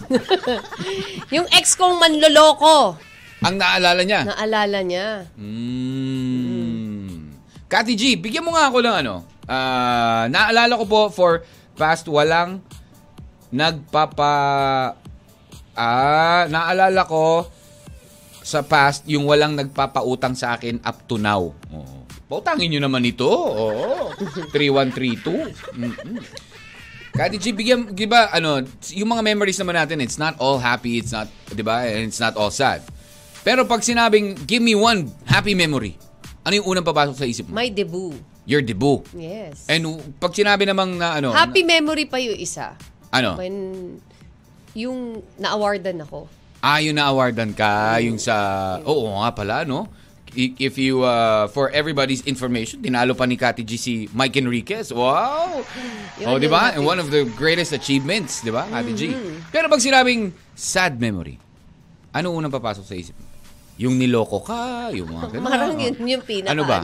Yung ex kong manloloko. Ang naalala niya? Naalala niya. Cathy G, bigyan mo nga ako ng ano. Naalala ko po for past walang nagpapa... naalala ko sa past yung walang nagpapautang sa akin up to now. Oo. Pautangin nyo naman ito. Oo. 3132. Mm-hmm. Kati G, bigyan, diba, ano, yung mga memories naman natin, it's not all happy, it's not, diba, and it's not all sad. Pero pag sinabing, give me one happy memory, ano yung unang papasok sa isip mo? My debut. Your debut. Yes. And pag sinabi namang na, ano. Happy memory pa yung isa. Ano? When... yung na-awardan ako. Yung na-awardan ka. Yung sa... Oo nga pala, no? If you... for everybody's information, dinalo pa ni Cathy G si Mike Enriquez. Wow! Oh, di ba? One of the greatest achievements, di ba, Cathy G? Pero pag sinabing sad memory, ano unang papasok sa isip mo? Yung niloko ka, yung mga... Marang yun yung pinaka ano ba?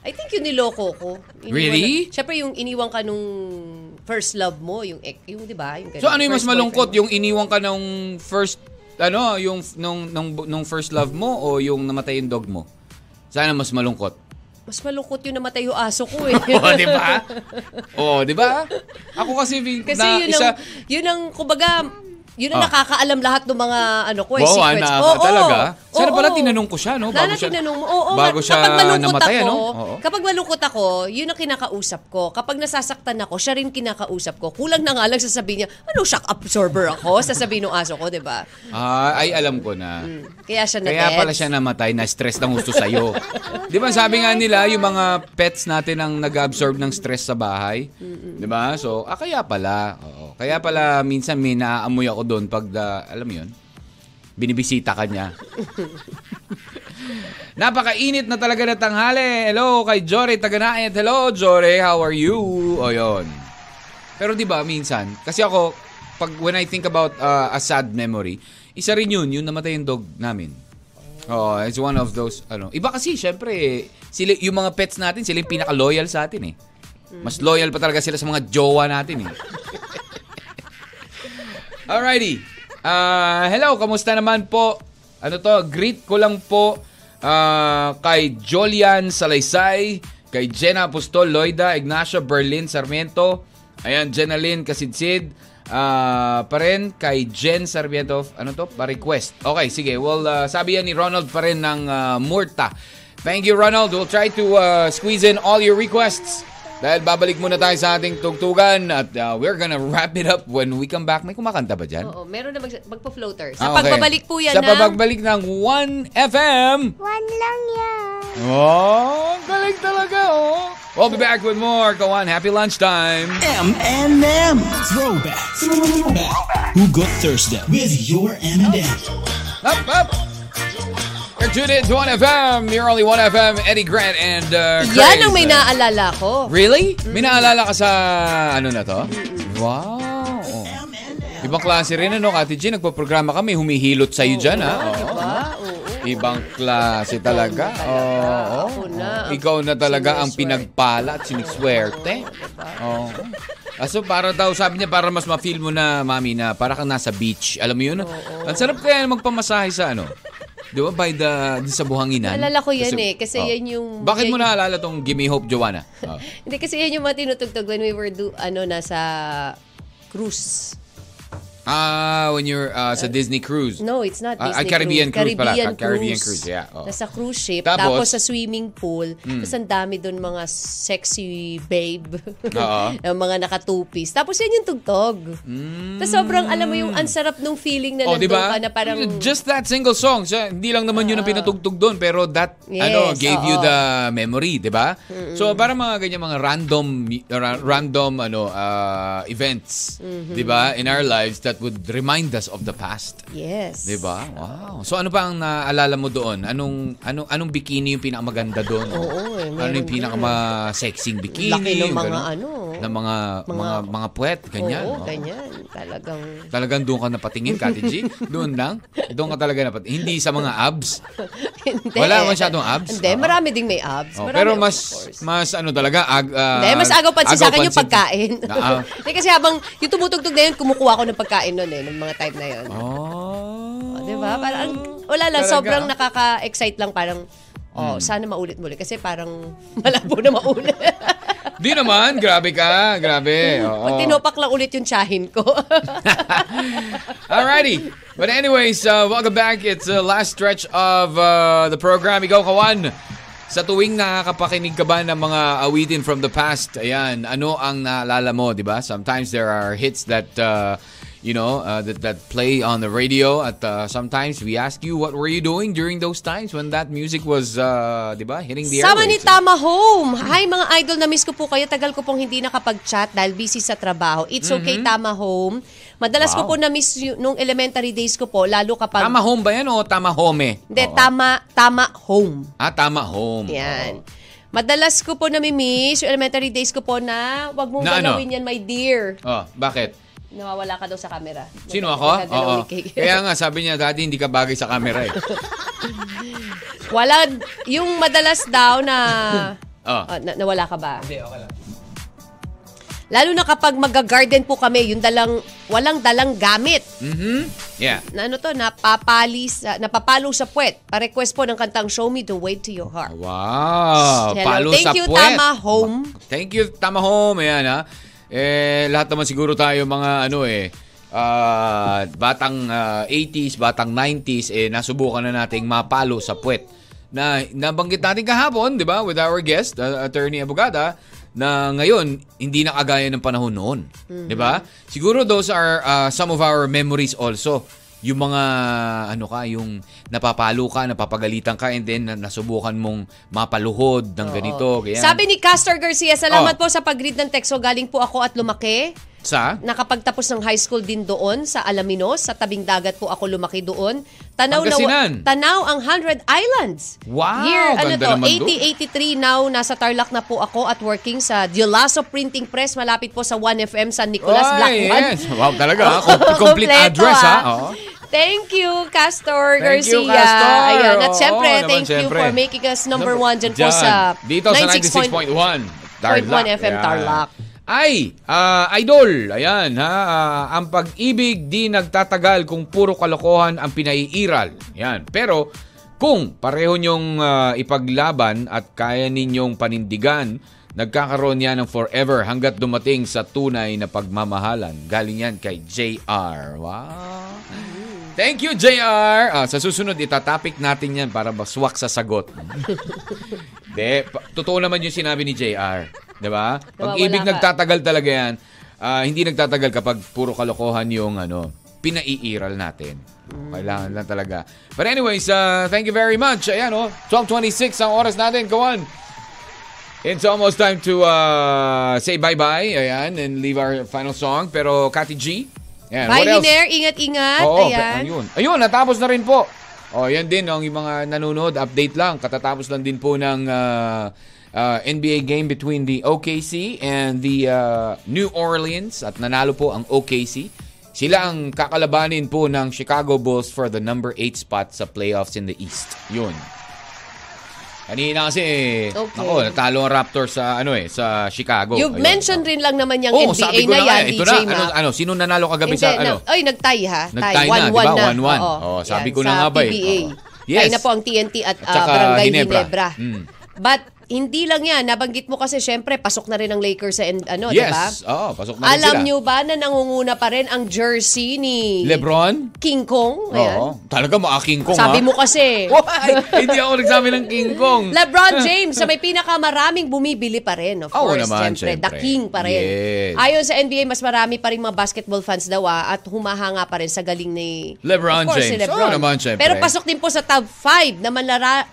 I think yung niloko ko. Really? Siyempre yung iniwan ka nung... first love mo, yung 'di ba? Yung ganun. So ano yung mas malungkot, yung iniwan ka ng first ano, yung nung first love mo o yung namatay yung dog mo? Sana mas malungkot. Mas malungkot yung namatay yung aso ko eh. Oh, 'di ba? Oh, 'di ba? Ako kasi na isa yun ang kumbaga yun ang nakakaalam lahat ng mga ano ko, secrets. Oo, talaga. Sana pala tinanong ko siya, no? Bago siya tinanong mo. Bago siya namatay, no? Kapag malungkot ako, yun ang kinakausap ko. Kapag nasasaktan ako, siya rin kinakausap ko. Kulang na nga lang sasabihin niya, ano, shock absorber ako? Sasabihin ng aso ko, di ba? Ay, alam ko na. Kaya siya na-pets. Kaya pala siya namatay, na-stress ng gusto sa'yo. Di ba, sabi nga nila, yung mga pets natin ang nag-absorb ng stress sa bahay. Di ba? So, kaya pala. Kaya pala, minsan may naaamoy ako doon pag, alam mo yun, binibisita ka niya. Napakainit na talaga na tanghali. Hello kay Jory Taganait. Hello Jory, how are you? O yun. Pero diba minsan, kasi ako, pag when I think about a sad memory, isa rin yun, yung namatay yung dog namin. Oh, it's one of those, ano. Iba kasi, syempre, sila, yung mga pets natin, sila yung pinaka-loyal sa atin eh. Mas loyal pa talaga sila sa mga jowa natin eh. Alrighty. Hello, kamusta naman po? Ano to? Greet ko lang po kay Jolian Salaysay, kay Jenna Apostol Loida, Ignacio Berlin Sarmiento, ayan, Jenalyn Kasidsid, pa rin kay Jen Sarmiento, ano to? Pa-request. Okay, sige. Well, sabi yan ni Ronald pa rin ng Murta. Thank you, Ronald. We'll try to squeeze in all your requests. Dahil babalik muna tayo sa ating tugtugan at we're gonna wrap it up when we come back. May kumakanta ba dyan? Oo, meron na magpa-floater. Sa okay. Pagbabalik po yan sa pagbabalik ng 1FM. One lang yan. Oh, galing talaga, oh. We'll be back with more. Go on, happy lunchtime. M&M. Throwback. Who got Thursday? With your M&M. Up, up. You're tuned in to 1FM. You're only 1FM. Eddie Grant and Craze. Yan ang may naalala ko. Really? May naalala ka sa ano na to? Wow. Ibang klase rin ano, Cathy G. Nagpaprograma kami. Humihilot sa'yo dyan, ha? Ibang klase talaga. Ikaw na talaga ang pinagpala at siniswerte. So para daw, sabi niya, para mas ma-feel mo na, mami, na para kang nasa beach. Alam mo yun? Ang sarap kaya magpamasahe sa ano? Di ba? By the sa buhanginan. Naalala ko yan kasi, kasi yan yung... Bakit mo naalala tong Gimme Hope, Joanna? Hindi, kasi yan yung mga tinutugtog when we were nasa cruise. Ah, when you're sa Disney cruise. No, it's not Disney Caribbean cruise. Yeah. Oh. Nasa cruise ship. Tapos sa swimming pool. Tapos ang dami doon mga sexy babe. Mga nakatupis. Tapos yan yung tugtog. Tapos sobrang, alam mo yung ansarap nung feeling na nandun ka na parang... Just that single song. So, hindi lang naman yun ang pinatugtog doon. Pero that gave you the memory, di ba? So, parang mga ganyan, mga random events, di ba? In our lives that would remind us of the past. Yes. Diba? Wow. So ano pa ang naalala mo doon? Anong bikini yung pinakamaganda doon? Oo. Ano yung pinakamasexing bikini? Laki ng mga ng mga puwet. Ganyan. Oo, ganyan. Talagang doon ka napatingin, Cathy G? Doon lang? Doon ka talaga napatingin? Hindi sa mga abs? Hindi. Wala masyadong abs? Hindi. Marami ding may abs. Pero mas ano talaga? Hindi. Mas agaw pansin sa akin yung pagkain. Kasi habang yung tumutugtog na yun, kumukuha ko ng pagkain nun ng mga time na yun. Oh. Diba? Parang, wala lang, talaga? Sobrang nakaka-excite lang, parang, sana maulit-muli. Kasi parang, malabo na maulit. Di naman, grabe ka, grabe. Pag tinopak lang ulit yung tsahin ko. Alrighty. But anyways, welcome back. It's the last stretch of the program. Ikaw, Kawan, sa tuwing nakakapakinig ka ba ng mga awitin from the past, ayan, ano ang naalala mo, diba? Sometimes there are hits that, that play on the radio. At sometimes we ask you, what were you doing during those times when that music was, diba, hitting the airwaves? Sama ni Tama Home. Hi, mga idol, na-miss ko po kayo. Tagal ko pong hindi nakapag-chat dahil busy sa trabaho. It's okay, Tama Home. Madalas ko po na-miss nung elementary days ko po, lalo kapag... Tama Home ba yan o Tama Home? Hindi, Tama Home. Ah, Tama Home. Yan. Oh. Madalas ko po na-miss yung elementary days ko po na, wag mong galawin yan, my dear. Oh, bakit? Nawawala ka daw sa camera. Sino ako? Oo. Kaya nga, sabi niya, dati hindi ka bagay sa camera eh. Wala, yung madalas daw na... nawala ka ba? Hindi, okay lang. Lalo na kapag mag-garden po kami, yung walang dalang gamit. Yeah. Na ano to, napapalo sa puwet. Pa-request po ng kantang Show Me the Way to Your Heart. Wow! Hello. Palo sa puwet. Thank you, Tama Home. Thank you, Tama Home. Ayan, ha? Lahat naman siguro tayo mga batang 80s, batang 90s, nasubukan na nating mapalo sa puwet. Na nabanggit natin kahapon, 'di ba, with our guest, Attorney Abogada, na ngayon hindi na kagaya ng panahon noon, 'di ba? Siguro those are some of our memories also. Yung mga yung napapalo ka, napapagalitan ka, and then nasubukan mong mapaluhod ng ganito. Ganyan. Sabi ni Castor Garcia, salamat po sa pag-read ng tekso. Galing po ako at lumaki. Sa? Nakapagtapos ng high school din doon sa Alaminos. Sa tabing dagat po ako lumaki doon. Tanaw ang 100 Islands. Wow! Year, ganda naman doon. 8083 now, nasa Tarlac na po ako at working sa Diolaso Printing Press, malapit po sa 1FM, San Nicolas, Blackwood. Yes. Wow, talaga. Complete address, ha? Thank you, Castor Garcia. Thank you, Castor. Ayan. At syempre, thank you for making us number one dyan po sa 96.1 FM Tarlac. Ay, idol, ayan ha, ang pag-ibig di nagtatagal kung puro kalokohan ang pinaiiral. Ayan. Pero kung pareho niyong ipaglaban at kaya ninyong panindigan, nagkakaroon yan ng forever hanggat dumating sa tunay na pagmamahalan. Galing yan kay JR. Wow. Thank you, JR. Sa susunod, itatopic natin yan para baswak sa sagot. De, totoo naman yung sinabi ni JR. Diba? Pag-ibig nagtatagal talaga yan. Hindi nagtatagal kapag puro kalokohan yung pinaiiral natin. Kailangan lang talaga. But anyways, thank you very much. Ayan 12:26 ang oras natin. Go on. It's almost time to say bye-bye. Ayan, and leave our final song. Pero Cathy G. Ayan, bye, Liner. Ingat-ingat. Ayan. Ayun, natapos na rin po. Yan din. Yung mga nanonood, update lang. Katatapos lang din po ng... NBA game between the OKC and the New Orleans at nanalo po ang OKC. Sila ang kakalabanin po ng Chicago Bulls for the number 8 spot sa playoffs in the East. Yun. Kanina kasi, natalo ang Raptors sa sa Chicago. You've mentioned rin lang naman yung NBA na yan, DJ Mac. Sino nanalo kagabi sa nag-tie ha? Nag-tie na, 1-1 na. Sabi ko na nga ba. PBA. Yes. Tie na po ang TNT at Barangay Ginebra. But Hindi lang yan. Nabanggit mo kasi syempre pasok na rin ang Lakers and ano, yes, diba? Yes, oh, pasok na rin. Alam nyo ba na nangunguna pa rin ang jersey ni LeBron? King Kong. Ayan. Oo, talaga King Kong. Sabi mo kasi. Hindi ako nagsabi ng King Kong. LeBron James sa may pinakamaraming bumibili pa rin. Of course, naman, syempre. The King pa rin. Yes. Ayon sa NBA, mas marami pa rin mga basketball fans daw at humahanga pa rin sa galing ni LeBron James. Si LeBron. Oo naman, syempre. Pero pasok din po sa top 5 na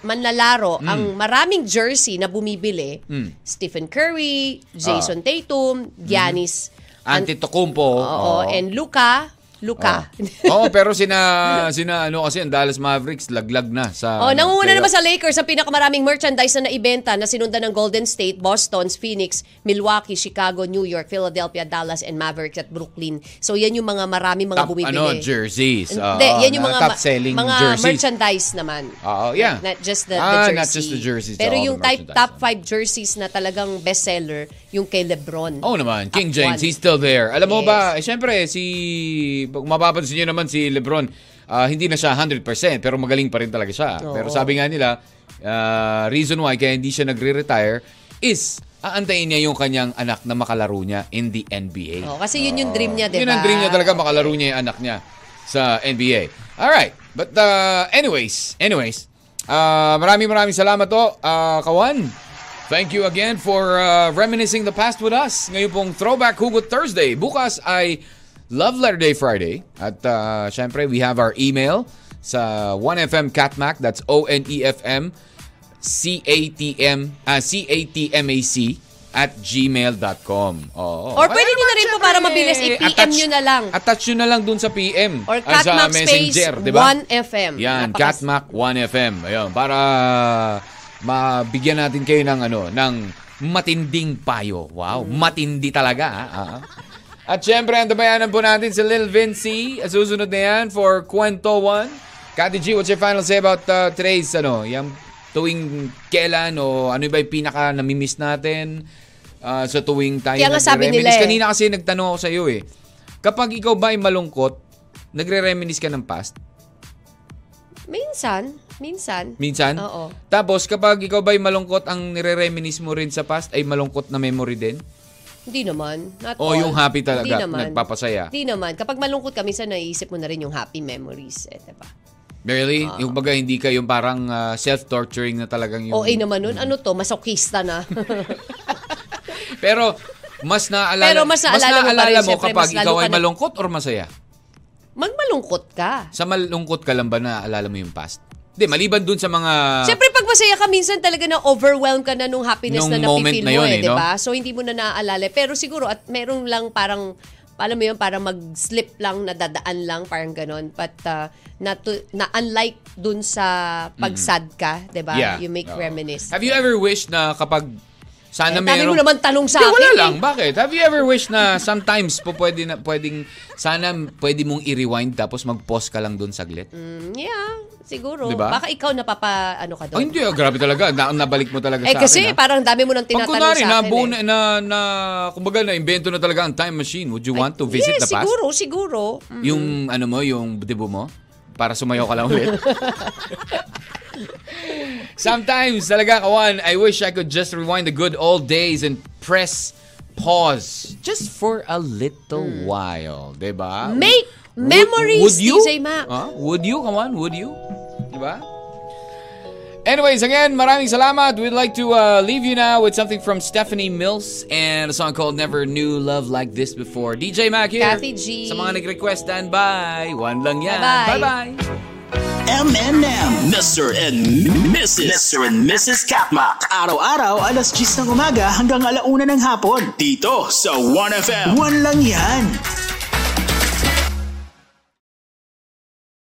manlalaro ang maraming jersey na bumibili. Stephen Curry, Jason Tatum, Giannis Antetokounmpo, and Luka. Oo, pero sina ano kasi ang Dallas Mavericks laglag na sa nangunguna naman sa Lakers ang pinakamaraming merchandise na naibenta na sinundan ng Golden State, Boston, Phoenix, Milwaukee, Chicago, New York, Philadelphia, Dallas, and Mavericks at Brooklyn. So yan yung maraming mga bumibili. Jerseys. Yan yung mga jerseys. Merchandise naman. Yeah. Not just the jersey. Not just the jerseys. Pero yung top 5 jerseys na talagang bestseller, yung kay LeBron. Oo naman, King James, he's still there. Alam mo ba, syempre pag mapapansin nyo naman si LeBron, hindi na siya 100% pero magaling pa rin talaga siya. Oo. Pero sabi nga nila, reason why kaya hindi siya nagre-retire is aantayin niya yung kanyang anak na makalaro niya in the NBA. Oo, kasi yun yung dream niya, diba? Yun ang dream niya talaga, makalaro niya yung anak niya sa NBA. Alright, but anyways, maraming salamat to, Kawan. Thank you again for reminiscing the past with us. Ngayon pong Throwback Hugot Thursday. Bukas ay Love Letter Day Friday. At syempre, we have our email sa 1FM Catmac. That's O-N-E-F-M CATMAC@gmail.com. Or pwede nyo na rin po para mabilis, i-PM nyo na lang. Attach nyo na lang dun sa PM. Or Catmac Space 1FM. Yan, Catmac 1FM. Ayun, para mabigyan natin kayo ng matinding payo. Wow, matindi talaga. At syempre, antabayanan po natin si Lil Vinci. Susunod na yan for Kwento 1. Cathy G, what's your final say about today's, yung tuwing kailan o ano ba yung pinaka namimiss natin sa tuwing tayo nagre-reminis? Kanina kasi nagtanong ako sa iyo kapag ikaw ba ay malungkot, nagre-reminis ka ng past? Minsan? Oo. Tapos kapag ikaw ba ay malungkot, ang nire-reminis mo rin sa past ay malungkot na memory din? Hindi naman. Yung happy talaga, nagpapasaya. Hindi naman. Kapag malungkot ka, minsan naiisip mo na rin yung happy memories. Diba? Really? Yung baga, hindi ka yung parang self-torturing na talagang yung... naman nun. Ano to? Masokista na. Pero, mas naalala mo kapag ikaw ay malungkot or masaya? Magmalungkot ka. Sa malungkot ka lang ba naaalala mo yung past? Hindi, maliban dun sa mga... Siyempre, pag masaya ka, minsan talaga na-overwhelm ka na nung happiness nung na napipil na mo, diba? No? So, hindi mo na naaalala. Pero siguro, at meron lang parang, alam mo yun, parang mag-slip lang, nadadaan lang, parang ganon. But, na unlike dun sa pag-sad ka, diba? Yeah. You make reminisce. Have you ever wished na kapag... Sana meron... Dami mo naman tanong sa akin. Wala lang. Bakit? Have you ever wished na sometimes pwede mong i-rewind tapos mag-pause ka lang doon saglit? Yeah. Siguro. Diba? Baka ikaw napapa-ano ka doon. Hindi. Grabe talaga. Nabalik mo talaga sa akin. Kasi parang dami mo nang tinatanong sa akin. Kumbaga na-invento na talaga ang time machine. Would you want to visit the past? Siguro. Yung yung debo mo? Para sumayaw ka lang ulit. Sometimes, talaga, Kawan, I wish I could just rewind the good old days and press pause just for a little while. Diba? Make memories, DJ Mac. Would you, Kawan? Would you? Diba? Anyways, again, maraming salamat. We'd like to leave you now with something from Stephanie Mills and a song called Never Knew Love Like This Before. DJ Mac here. Cathy G. Sa mga nag-request, stand by. One lang yan. Bye-bye. M&M, Mr. and Mrs. Catmac. Araw-araw, 10:00 ng umaga hanggang 1:00 ng hapon. Dito sa 1FM. One lang yan.